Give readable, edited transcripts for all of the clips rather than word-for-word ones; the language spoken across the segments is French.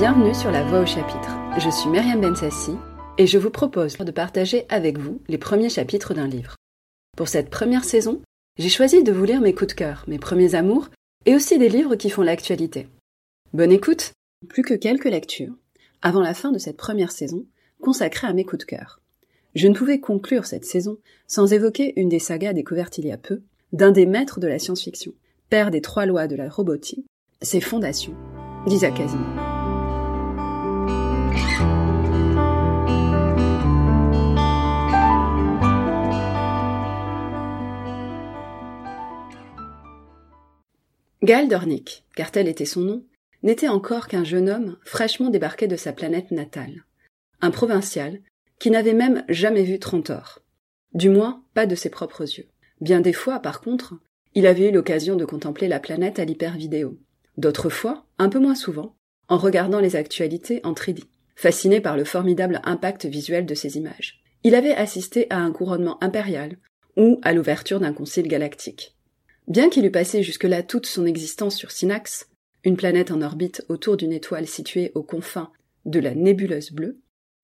Bienvenue sur La Voix au chapitre. Je suis Myriam Bensassi et je vous propose de partager avec vous les premiers chapitres d'un livre. Pour cette première saison, j'ai choisi de vous lire mes coups de cœur, mes premiers amours et aussi des livres qui font l'actualité. Bonne écoute! Plus que quelques lectures, avant la fin de cette première saison, consacrée à mes coups de cœur. Je ne pouvais conclure cette saison sans évoquer une des sagas découvertes il y a peu, d'un des maîtres de la science-fiction, père des 3 lois de la robotique, c'est Fondation, d'Isaac Asimov. Gaal Dornick, car tel était son nom, n'était encore qu'un jeune homme fraîchement débarqué de sa planète natale. Un provincial qui n'avait même jamais vu Trantor. Du moins, pas de ses propres yeux. Bien des fois, par contre, il avait eu l'occasion de contempler la planète à l'hypervidéo. D'autres fois, un peu moins souvent, en regardant les actualités en 3D, fasciné par le formidable impact visuel de ces images. Il avait assisté à un couronnement impérial ou à l'ouverture d'un concile galactique. Bien qu'il eût passé jusque-là toute son existence sur Synax, une planète en orbite autour d'une étoile située aux confins de la nébuleuse bleue,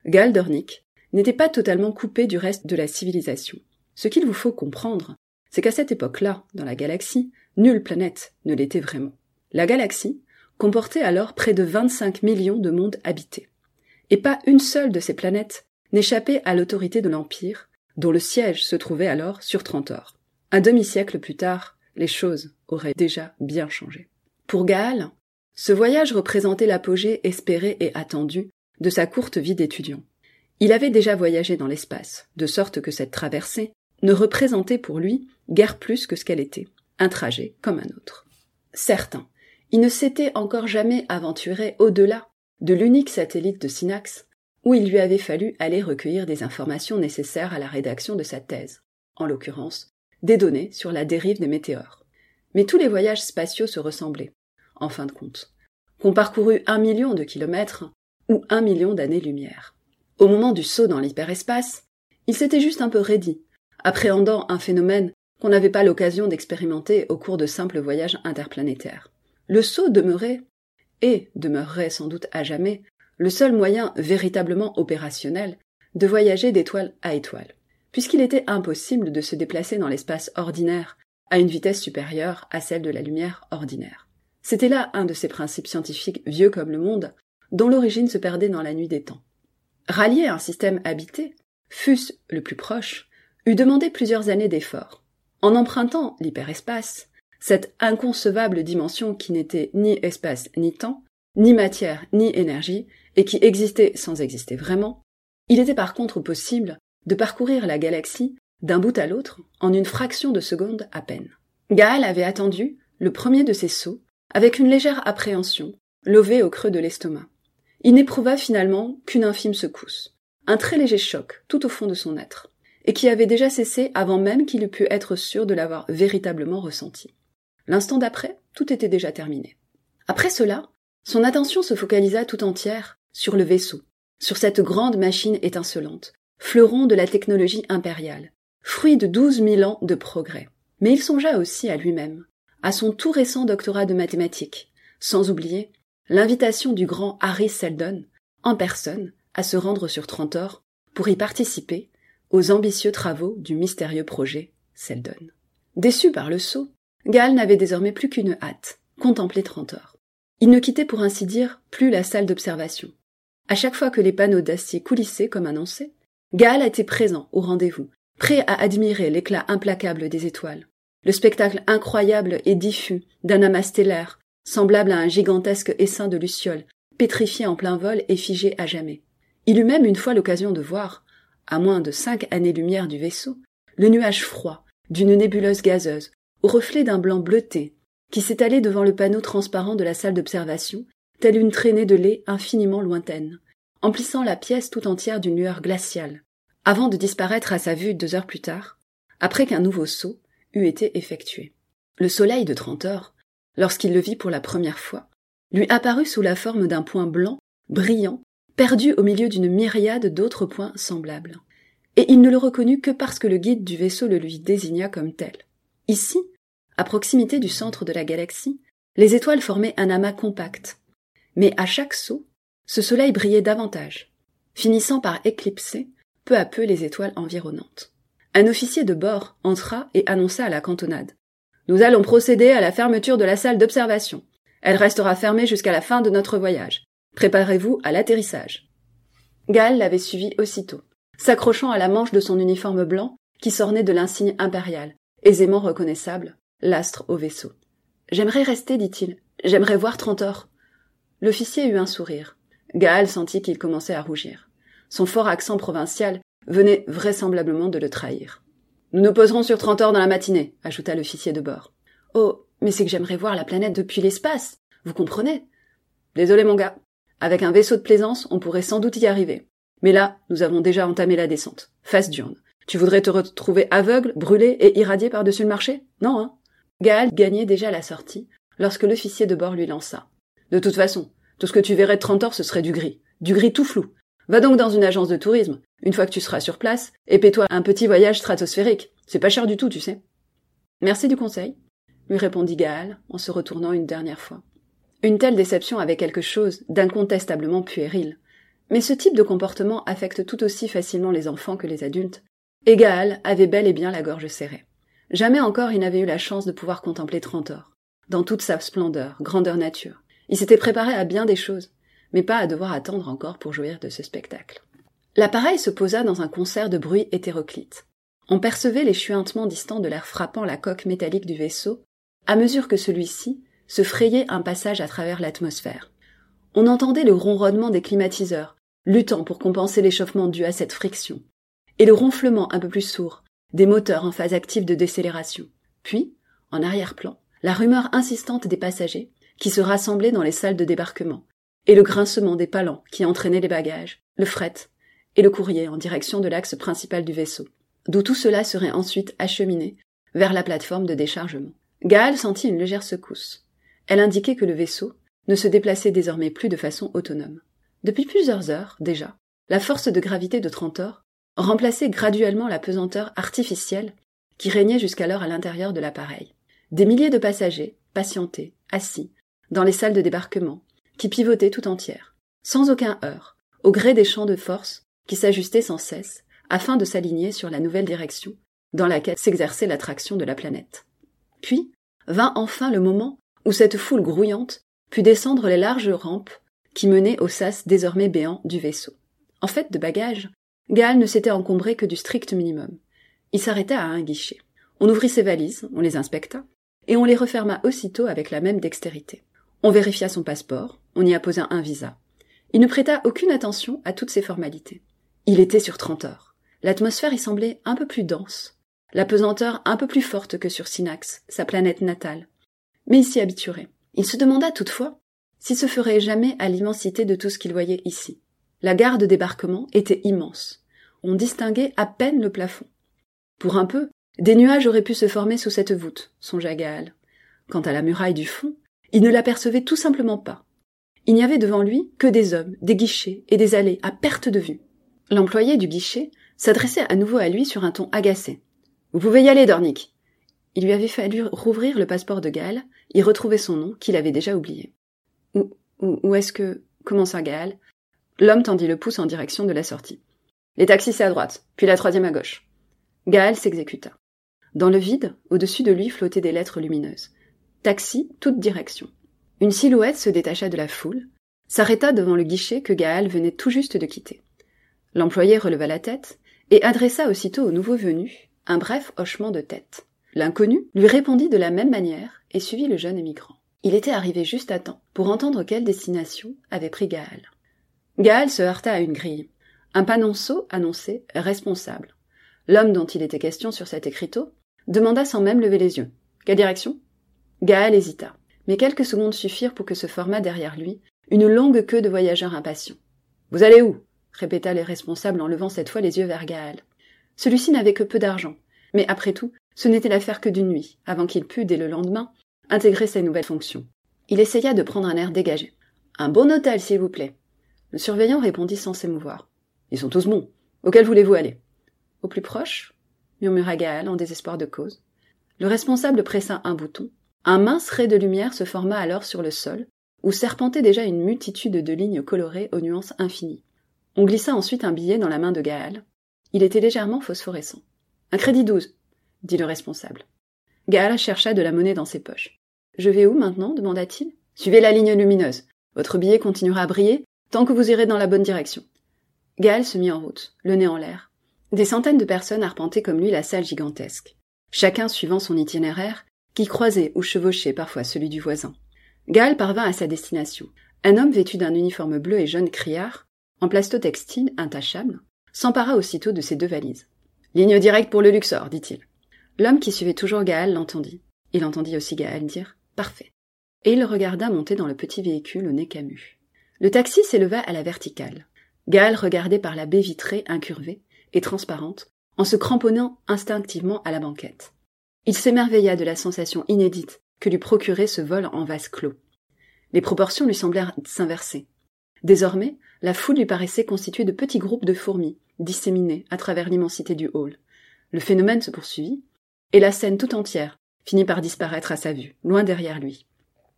Gaal Dornick n'était pas totalement coupé du reste de la civilisation. Ce qu'il vous faut comprendre, c'est qu'à cette époque-là, dans la galaxie, nulle planète ne l'était vraiment. La galaxie comportait alors près de 25 millions de mondes habités. Et pas une seule de ces planètes n'échappait à l'autorité de l'Empire, dont le siège se trouvait alors sur Trantor. Un demi-siècle plus tard, les choses auraient déjà bien changé. Pour Gaal, ce voyage représentait l'apogée espéré et attendu de sa courte vie d'étudiant. Il avait déjà voyagé dans l'espace, de sorte que cette traversée ne représentait pour lui guère plus que ce qu'elle était, un trajet comme un autre. Certain, il ne s'était encore jamais aventuré au-delà de l'unique satellite de Synax, où il lui avait fallu aller recueillir des informations nécessaires à la rédaction de sa thèse, en l'occurrence, des données sur la dérive des météores. Mais tous les voyages spatiaux se ressemblaient, en fin de compte, qu'ont parcouru 1 million de kilomètres ou 1 million d'années-lumière. Au moment du saut dans l'hyperespace, il s'était juste un peu raidi, appréhendant un phénomène qu'on n'avait pas l'occasion d'expérimenter au cours de simples voyages interplanétaires. Le saut demeurait, et demeurerait sans doute à jamais, le seul moyen véritablement opérationnel de voyager d'étoile à étoile, puisqu'il était impossible de se déplacer dans l'espace ordinaire à une vitesse supérieure à celle de la lumière ordinaire. C'était là un de ces principes scientifiques vieux comme le monde, dont l'origine se perdait dans la nuit des temps. Rallier un système habité, fût-ce le plus proche, eût demandé plusieurs années d'efforts. En empruntant l'hyperespace, cette inconcevable dimension qui n'était ni espace ni temps, ni matière ni énergie, et qui existait sans exister vraiment, il était par contre possible de parcourir la galaxie d'un bout à l'autre en une fraction de seconde à peine. Gaal avait attendu le premier de ses sauts avec une légère appréhension, levée au creux de l'estomac. Il n'éprouva finalement qu'une infime secousse, un très léger choc tout au fond de son être, et qui avait déjà cessé avant même qu'il eût pu être sûr de l'avoir véritablement ressenti. L'instant d'après, tout était déjà terminé. Après cela, son attention se focalisa tout entière sur le vaisseau, sur cette grande machine étincelante, fleuron de la technologie impériale, fruit de 12 000 ans de progrès. Mais il songea aussi à lui-même, à son tout récent doctorat de mathématiques, sans oublier l'invitation du grand Harry Seldon, en personne, à se rendre sur Trantor pour y participer aux ambitieux travaux du mystérieux projet Seldon. Déçu par le saut, Gaal n'avait désormais plus qu'une hâte, contempler Trantor. Il ne quittait pour ainsi dire plus la salle d'observation. À chaque fois que les panneaux d'acier coulissaient comme annoncé, Gaal était présent au rendez-vous, prêt à admirer l'éclat implacable des étoiles, le spectacle incroyable et diffus d'un amas stellaire, semblable à un gigantesque essaim de lucioles, pétrifié en plein vol et figé à jamais. Il eut même une fois l'occasion de voir, à moins de 5 années-lumière du vaisseau, le nuage froid d'une nébuleuse gazeuse, au reflet d'un blanc bleuté, qui s'étalait devant le panneau transparent de la salle d'observation, telle une traînée de lait infiniment lointaine, emplissant la pièce tout entière d'une lueur glaciale, avant de disparaître à sa vue 2 heures plus tard, après qu'un nouveau saut eût été effectué. Le soleil de Trantor, lorsqu'il le vit pour la première fois, lui apparut sous la forme d'un point blanc, brillant, perdu au milieu d'une myriade d'autres points semblables. Et il ne le reconnut que parce que le guide du vaisseau le lui désigna comme tel. Ici, à proximité du centre de la galaxie, les étoiles formaient un amas compact. Mais à chaque saut, ce soleil brillait davantage, finissant par éclipser peu à peu les étoiles environnantes. Un officier de bord entra et annonça à la cantonade. « Nous allons procéder à la fermeture de la salle d'observation. Elle restera fermée jusqu'à la fin de notre voyage. Préparez-vous à l'atterrissage. » Gaal l'avait suivi aussitôt, s'accrochant à la manche de son uniforme blanc qui s'ornait de l'insigne impériale, aisément reconnaissable, l'astre au vaisseau. « J'aimerais rester, dit-il. J'aimerais voir Trantor. » L'officier eut un sourire. Gaal sentit qu'il commençait à rougir. Son fort accent provincial venait vraisemblablement de le trahir. « Nous nous poserons sur Trantor dans la matinée, » ajouta l'officier de bord. « Oh, mais c'est que j'aimerais voir la planète depuis l'espace, vous comprenez ?»« Désolé mon gars, avec un vaisseau de plaisance, on pourrait sans doute y arriver. Mais là, nous avons déjà entamé la descente. Face d'urne. Tu voudrais te retrouver aveugle, brûlé et irradié par-dessus le marché ? Non, hein ?» Gaal gagnait déjà la sortie lorsque l'officier de bord lui lança. « De toute façon, tout ce que tu verrais de Trantor, ce serait du gris. Du gris tout flou. Va donc dans une agence de tourisme, une fois que tu seras sur place, et paie-toi un petit voyage stratosphérique. C'est pas cher du tout, tu sais. » « Merci du conseil, » lui répondit Gaal en se retournant une dernière fois. Une telle déception avait quelque chose d'incontestablement puéril. Mais ce type de comportement affecte tout aussi facilement les enfants que les adultes, et Gaal avait bel et bien la gorge serrée. Jamais encore il n'avait eu la chance de pouvoir contempler Trantor, dans toute sa splendeur, grandeur nature. Il s'était préparé à bien des choses, mais pas à devoir attendre encore pour jouir de ce spectacle. L'appareil se posa dans un concert de bruits hétéroclites. On percevait les chuintements distants de l'air frappant la coque métallique du vaisseau, à mesure que celui-ci se frayait un passage à travers l'atmosphère. On entendait le ronronnement des climatiseurs, luttant pour compenser l'échauffement dû à cette friction, et le ronflement un peu plus sourd des moteurs en phase active de décélération. Puis, en arrière-plan, la rumeur insistante des passagers qui se rassemblaient dans les salles de débarquement, et le grincement des palans qui entraînaient les bagages, le fret et le courrier en direction de l'axe principal du vaisseau, d'où tout cela serait ensuite acheminé vers la plateforme de déchargement. Gaal sentit une légère secousse. Elle indiquait que le vaisseau ne se déplaçait désormais plus de façon autonome. Depuis plusieurs heures, déjà, la force de gravité de Trantor remplaçait graduellement la pesanteur artificielle qui régnait jusqu'alors à l'intérieur de l'appareil. Des milliers de passagers patientaient, assis, dans les salles de débarquement, qui pivotaient tout entières, sans aucun heurt, au gré des champs de force qui s'ajustaient sans cesse afin de s'aligner sur la nouvelle direction dans laquelle s'exerçait l'attraction de la planète. Puis vint enfin le moment où cette foule grouillante put descendre les larges rampes qui menaient au sas désormais béant du vaisseau. En fait de bagages, Gaal ne s'était encombré que du strict minimum. Il s'arrêta à un guichet. On ouvrit ses valises, on les inspecta, et on les referma aussitôt avec la même dextérité. On vérifia son passeport, on y apposa un visa. Il ne prêta aucune attention à toutes ces formalités. Il était sur Trantor. L'atmosphère y semblait un peu plus dense, la pesanteur un peu plus forte que sur Synax, sa planète natale. Mais il s'y habituerait. Il se demanda toutefois s'il se ferait jamais à l'immensité de tout ce qu'il voyait ici. La gare de débarquement était immense. On distinguait à peine le plafond. Pour un peu, des nuages auraient pu se former sous cette voûte, songea Gaal. Quant à la muraille du fond, il ne l'apercevait tout simplement pas. Il n'y avait devant lui que des hommes, des guichets et des allées à perte de vue. L'employé du guichet s'adressait à nouveau à lui sur un ton agacé. « Vous pouvez y aller, Dornick !» Il lui avait fallu rouvrir le passeport de Gaal, y retrouver son nom qu'il avait déjà oublié. « Où est-ce que... » commença Gaal. L'homme tendit le pouce en direction de la sortie. « Les taxis, c'est à droite, puis la troisième à gauche. » Gaal s'exécuta. Dans le vide, au-dessus de lui flottaient des lettres lumineuses. Taxi, toute direction. Une silhouette se détacha de la foule, s'arrêta devant le guichet que Gaal venait tout juste de quitter. L'employé releva la tête et adressa aussitôt au nouveau venu un bref hochement de tête. L'inconnu lui répondit de la même manière et suivit le jeune émigrant. Il était arrivé juste à temps pour entendre quelle destination avait pris Gaal. Gaal se heurta à une grille. Un panonceau annonçait « responsable ». L'homme dont il était question sur cet écriteau demanda sans même lever les yeux. « Quelle direction ?» Gaal hésita, mais quelques secondes suffirent pour que se formât derrière lui une longue queue de voyageurs impatients. « Vous allez où ?» répéta le responsable en levant cette fois les yeux vers Gaal. Celui-ci n'avait que peu d'argent, mais après tout, ce n'était l'affaire que d'une nuit, avant qu'il pût, dès le lendemain, intégrer ses nouvelles fonctions. Il essaya de prendre un air dégagé. « Un bon hôtel, s'il vous plaît !» Le surveillant répondit sans s'émouvoir. « Ils sont tous bons. Auquel voulez-vous aller ?»« Au plus proche ?» murmura Gaal en désespoir de cause. Le responsable pressa un bouton. Un mince ray de lumière se forma alors sur le sol, où serpentait déjà une multitude de lignes colorées aux nuances infinies. On glissa ensuite un billet dans la main de Gaal. Il était légèrement phosphorescent. « Un crédit 12 !» dit le responsable. Gaal chercha de la monnaie dans ses poches. « Je vais où maintenant ?» demanda-t-il. « Suivez la ligne lumineuse. Votre billet continuera à briller tant que vous irez dans la bonne direction. » Gaal se mit en route, le nez en l'air. Des centaines de personnes arpentaient comme lui la salle gigantesque, chacun suivant son itinéraire, qui croisait ou chevauchait parfois celui du voisin. Gaal parvint à sa destination. Un homme vêtu d'un uniforme bleu et jaune criard, en plastotextile intachable, s'empara aussitôt de ses deux valises. « Ligne directe pour le Luxor », dit-il. L'homme qui suivait toujours Gaal l'entendit. Il entendit aussi Gaal dire « Parfait ». Et il le regarda monter dans le petit véhicule au nez camus. Le taxi s'éleva à la verticale. Gaal regardait par la baie vitrée incurvée et transparente, en se cramponnant instinctivement à la banquette. Il s'émerveilla de la sensation inédite que lui procurait ce vol en vase clos. Les proportions lui semblèrent s'inverser. Désormais, la foule lui paraissait constituée de petits groupes de fourmis, disséminés à travers l'immensité du hall. Le phénomène se poursuivit, et la scène tout entière finit par disparaître à sa vue, loin derrière lui.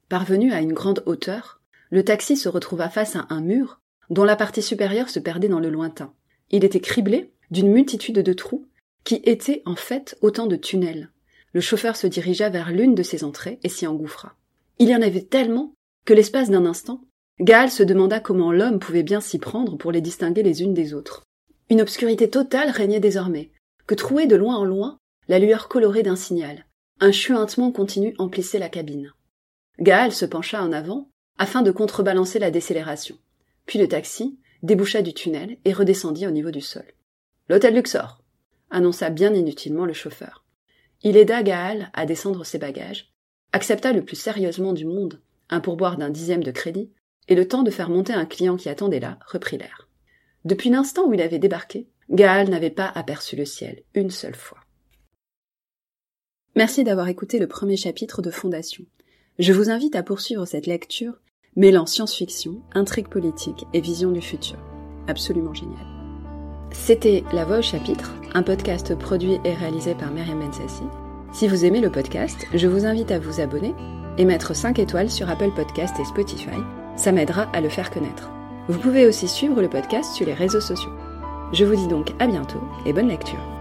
Parvenu à une grande hauteur, le taxi se retrouva face à un mur dont la partie supérieure se perdait dans le lointain. Il était criblé d'une multitude de trous qui étaient en fait autant de tunnels. Le chauffeur se dirigea vers l'une de ces entrées et s'y engouffra. Il y en avait tellement que l'espace d'un instant, Gaal se demanda comment l'homme pouvait bien s'y prendre pour les distinguer les unes des autres. Une obscurité totale régnait désormais, que trouait de loin en loin la lueur colorée d'un signal. Un chuintement continu emplissait la cabine. Gaal se pencha en avant afin de contrebalancer la décélération. Puis le taxi déboucha du tunnel et redescendit au niveau du sol. « L'hôtel Luxor !» annonça bien inutilement le chauffeur. Il aida Gaal à descendre ses bagages, accepta le plus sérieusement du monde un pourboire d'10 centimes de crédit, et le temps de faire monter un client qui attendait là reprit l'air. Depuis l'instant où il avait débarqué, Gaal n'avait pas aperçu le ciel une seule fois. Merci d'avoir écouté le premier chapitre de Fondation. Je vous invite à poursuivre cette lecture mêlant science-fiction, intrigue politique et vision du futur. Absolument génial. C'était La Voix au chapitre, un podcast produit et réalisé par Myriam Bensassi. Si vous aimez le podcast, je vous invite à vous abonner et mettre 5 étoiles sur Apple Podcast et Spotify. Ça m'aidera à le faire connaître. Vous pouvez aussi suivre le podcast sur les réseaux sociaux. Je vous dis donc à bientôt et bonne lecture.